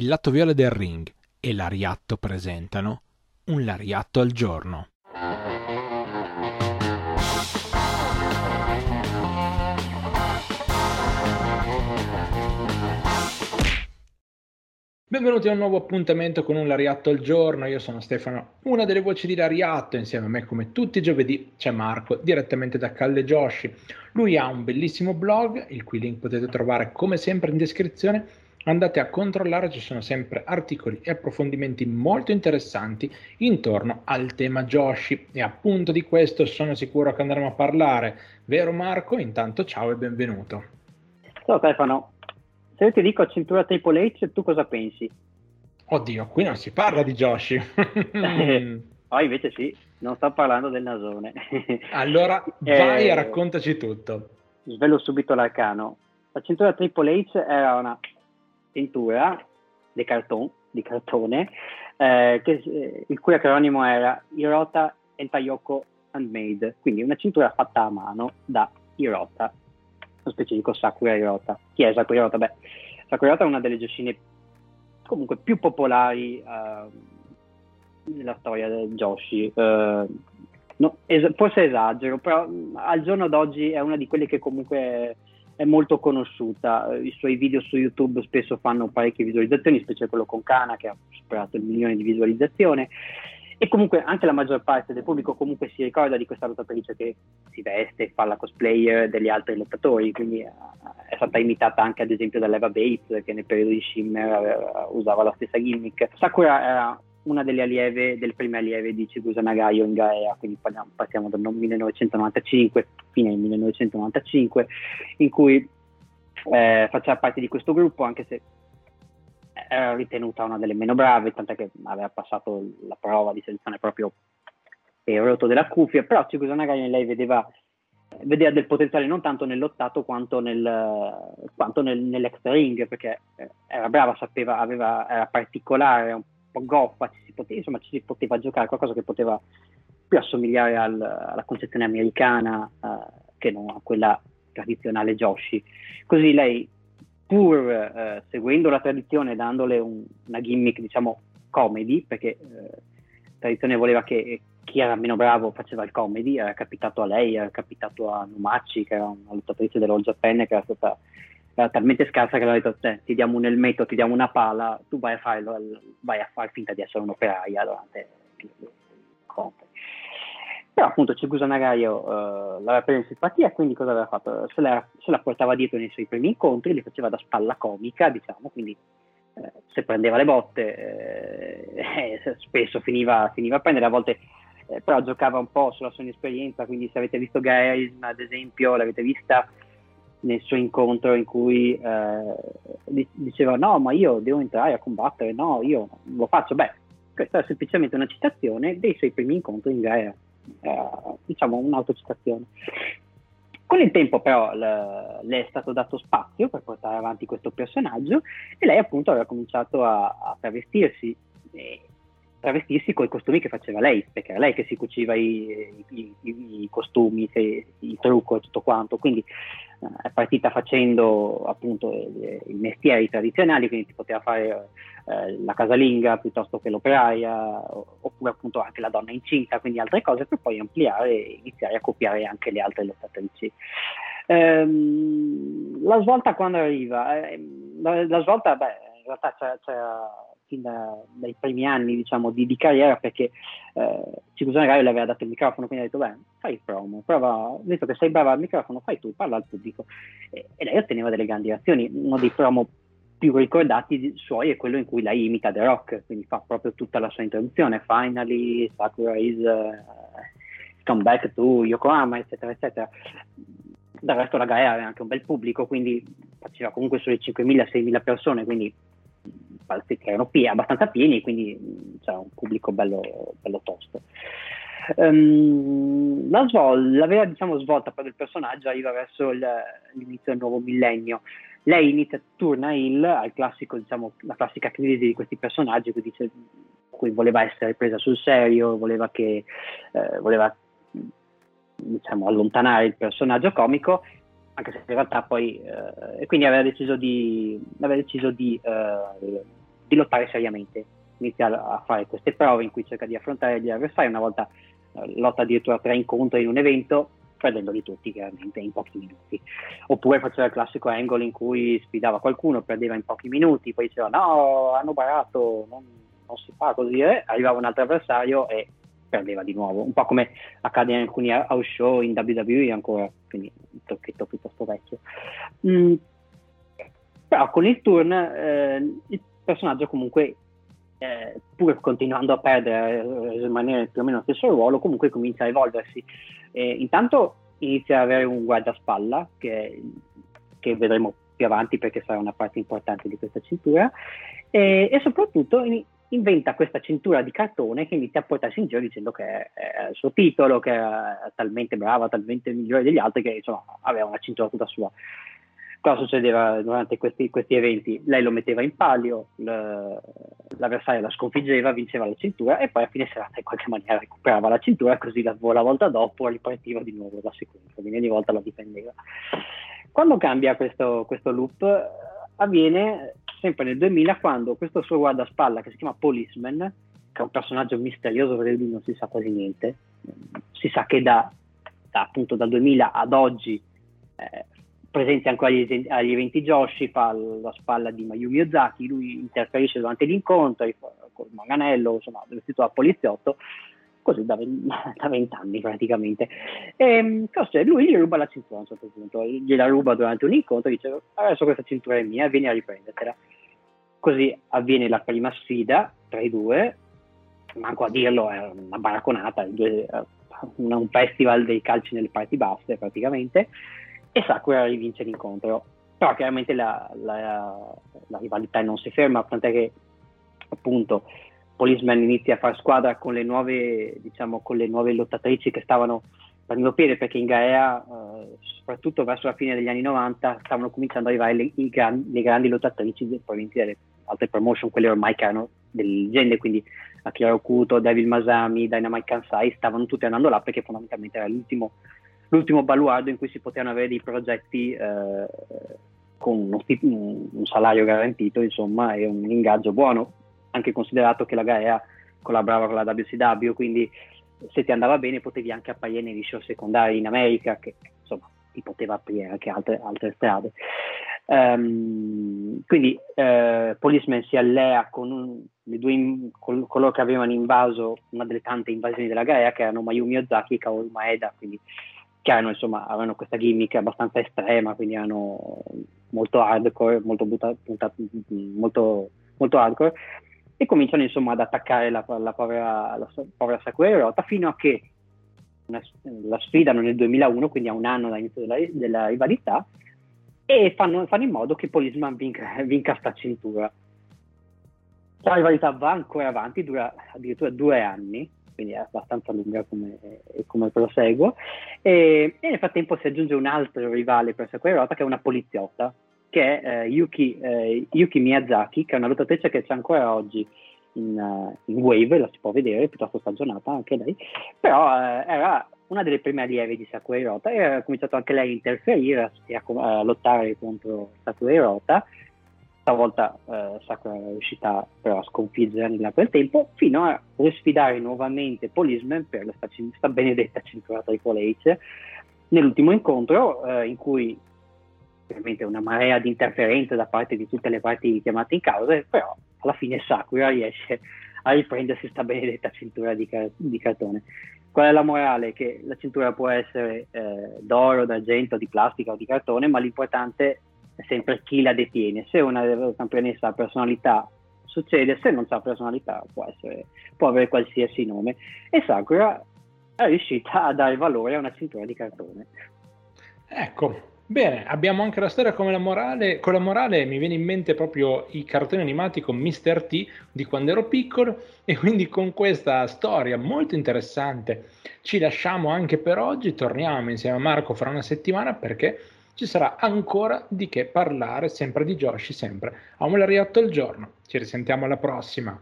il lato viola del ring e Lariatto presentano Un Lariatto al giorno. Benvenuti a un nuovo appuntamento con Un Lariatto al giorno, io sono Stefano, una delle voci di Lariatto, insieme a me come tutti i giovedì c'è Marco, direttamente da Calle Joshi. Lui ha un bellissimo blog, il cui link potete trovare come sempre in descrizione, andate a controllare, ci sono sempre articoli e approfondimenti molto interessanti intorno al tema Joshi e appunto di questo sono sicuro che andremo a parlare, vero Marco? Intanto ciao e benvenuto. Ciao Stefano. Se io ti dico cintura Triple H, tu cosa pensi? Oddio, qui non si parla di Joshi. Oh, invece sì, non sto parlando del nasone. Allora vai e raccontaci tutto. Svelo subito l'arcano. La cintura Triple H era una cintura di cartone, il cui acronimo era Hirota E Tayoko Handmade, quindi una cintura fatta a mano da Hirota, specifico Sakura Hirota. Chi è Sakura Hirota? Beh, Sakura Hirota è una delle gioscine comunque più popolari nella storia del Joshi. Forse esagero, però al giorno d'oggi è una di quelle che comunque è molto conosciuta. I suoi video su YouTube spesso fanno parecchie visualizzazioni, specie quello con Kana che ha superato 1 milione di visualizzazioni. E comunque anche la maggior parte del pubblico comunque si ricorda di questa lottatrice che si veste, fa la cosplayer degli altri lottatori, quindi è stata imitata anche ad esempio da Leva Bates, che nel periodo di Shimmer usava la stessa gimmick. Sakura era una delle allieve, del primo allieve di Chigusa Nagayo in Gaia, quindi partiamo dal 1995 fino al 1995, in cui faceva parte di questo gruppo, anche se era ritenuta una delle meno brave, tant'è che aveva passato la prova di selezione proprio per rotto della cuffia, però Cicuzione Gaia in lei vedeva del potenziale non tanto nell'ottato quanto nell'ex ring, perché era brava, sapeva, era particolare, un po' goffa, ci si poteva giocare qualcosa che poteva più assomigliare alla concezione americana che non a quella tradizionale Joshi. Così lei, pur seguendo la tradizione, dandole una gimmick diciamo comedy, perché la tradizione voleva che chi era meno bravo faceva il comedy, era capitato a lei, era capitato a Numachi, che era una lottatrice dell'All Japan, che era talmente scarsa che aveva detto ti diamo un elmetto, ti diamo una pala, tu vai a far finta di essere un'operaia durante il conto. Però appunto Chigusa Nagayo l'aveva preso in simpatia, quindi cosa aveva fatto? Se la portava dietro nei suoi primi incontri, li faceva da spalla comica, diciamo, quindi se prendeva le botte spesso finiva a prendere, a volte però giocava un po' sulla sua inesperienza, quindi se avete visto Gaeris, ad esempio, l'avete vista nel suo incontro in cui diceva no, ma io devo entrare a combattere, no, io non lo faccio. Beh, questa è semplicemente una citazione dei suoi primi incontri in Gaeris. Diciamo un'autocitazione. Con il tempo però le è stato dato spazio per portare avanti questo personaggio e lei appunto aveva cominciato a travestirsi con i costumi che faceva lei, perché era lei che si cuciva i costumi, il trucco e tutto quanto, quindi è partita facendo appunto i mestieri tradizionali, quindi si poteva fare la casalinga piuttosto che l'operaia, oppure appunto anche la donna incinta, quindi altre cose, per poi ampliare e iniziare a copiare anche le altre lottatrici. La svolta quando arriva? La svolta, beh, in realtà c'era fin dai primi anni diciamo di carriera, perché Cicuzione Gaia le aveva dato il microfono, quindi ha detto beh, fai il promo, prova, visto che sei brava al microfono, fai tu, parla al pubblico, e lei otteneva delle grandi reazioni. Uno dei promo più ricordati suoi è quello in cui lei imita The Rock, quindi fa proprio tutta la sua introduzione, finally Sakura is come back to Yokohama, eccetera eccetera. Del resto la Gaia aveva anche un bel pubblico, quindi faceva comunque sulle 5.000-6.000 persone, quindi che erano abbastanza pieni, quindi c'era un pubblico bello tosto. La vera diciamo svolta per il personaggio arriva verso l'inizio del nuovo millennio. Lei torna al classico, diciamo, la classica crisi di questi personaggi cui voleva essere presa sul serio, voleva diciamo allontanare il personaggio comico, anche se in realtà poi quindi aveva deciso di di lottare seriamente. Inizia a fare queste prove in cui cerca di affrontare gli avversari, una volta lotta addirittura 3 incontri in un evento, perdendoli tutti chiaramente in pochi minuti. Oppure faceva il classico angle in cui sfidava qualcuno, perdeva in pochi minuti, poi diceva no, hanno barato, non si fa così, arrivava un altro avversario e perdeva di nuovo, un po' come accade in alcuni house show in WWE ancora, quindi un trucchetto piuttosto vecchio. Però con il turn il personaggio comunque, pur continuando a perdere, rimanere più o meno lo stesso ruolo, comunque comincia a evolversi. Intanto inizia ad avere un guardaspalla che vedremo più avanti perché sarà una parte importante di questa cintura, e soprattutto inventa questa cintura di cartone che inizia a portarsi in giro dicendo che è il suo titolo, che era talmente brava, talmente migliore degli altri che insomma aveva una cintura tutta sua. Cosa succedeva durante questi eventi? Lei lo metteva in palio, l'avversario la sconfiggeva, vinceva la cintura e poi a fine serata in qualche maniera recuperava la cintura, così la volta dopo ripartiva di nuovo la sequenza, quindi ogni volta la difendeva. Quando cambia questo loop avviene sempre nel 2000, quando questo suo guardaspalla, che si chiama Policeman, che è un personaggio misterioso perché lui non si sa quasi niente, si sa che appunto dal 2000 ad oggi presente ancora agli eventi Joshi, fa la spalla di Mayumi Ozaki, lui interferisce durante gli incontri con il manganello, insomma vestito da poliziotto, così da 20 anni praticamente. Cioè, lui gli ruba la cintura a un certo punto, gliela ruba durante un incontro e dice adesso questa cintura è mia, vieni a riprendertela. Così avviene la prima sfida tra i due, manco a dirlo, è una baracconata, un festival dei calci nelle parti basse praticamente, e Sakura rivince l'incontro. Però chiaramente la rivalità non si ferma, tant'è che appunto Policeman inizia a far squadra con le nuove, diciamo, con le nuove lottatrici che stavano prendendo piede, perché in Gaea, soprattutto verso la fine degli anni 90, stavano cominciando ad arrivare le grandi lottatrici provenienti dalle altre promotion, quelle ormai che erano delle leggende, quindi Akira Hokuto, Devil Masami, Dynamite Kansai, stavano tutti andando là perché fondamentalmente era l'ultimo baluardo in cui si potevano avere dei progetti con un salario garantito, insomma, e un ingaggio buono, anche considerato che la Gaea collaborava con la WCW, quindi se ti andava bene potevi anche apparire nei show secondari in America, che insomma ti poteva aprire anche altre strade. Quindi Policeman si allea con coloro che avevano invaso una delle tante invasioni della Gaea, che erano Mayumi Ozaki e Kaori Maeda, quindi insomma avevano questa gimmick abbastanza estrema, quindi erano molto hardcore, molto hardcore, e cominciano insomma ad attaccare la povera Sakura Hirota, fino a che la sfidano nel 2001, quindi a un anno dall'inizio della rivalità, e fanno in modo che Policeman vinca sta cintura. La rivalità va ancora avanti, dura addirittura 2 anni, quindi è abbastanza lunga come proseguo, e nel frattempo si aggiunge un altro rivale per Sakura Hirota, che è una poliziotta, che è Yuki Miyazaki, che è una lottatrice che c'è ancora oggi in Wave, la si può vedere, piuttosto stagionata anche lei, però era una delle prime allieve di Sakura Hirota e ha cominciato anche lei a interferire e a lottare contro Sakura Hirota. Stavolta Sakura è riuscita però a sconfiggere nel quel tempo, fino a sfidare nuovamente Policeman per questa benedetta cintura Triple H nell'ultimo incontro, in cui veramente una marea di interferenze da parte di tutte le parti chiamate in causa, però alla fine Sakura riesce a riprendersi sta benedetta cintura di cartone. Qual è la morale? Che la cintura può essere d'oro, d'argento, di plastica o di cartone, ma l'importante è sempre chi la detiene. Se una campionessa ha personalità succede, se non ha personalità può avere qualsiasi nome, e Sakura è riuscita a dare valore a una cintura di cartone. Ecco, bene, abbiamo anche la storia come la morale. Con la morale mi viene in mente proprio i cartoni animati con Mr. T di quando ero piccolo, e quindi con questa storia molto interessante ci lasciamo anche per oggi. Torniamo insieme a Marco fra una settimana, perché ci sarà ancora di che parlare, sempre di Joshi, sempre a un Lariatto al giorno. Ci risentiamo alla prossima.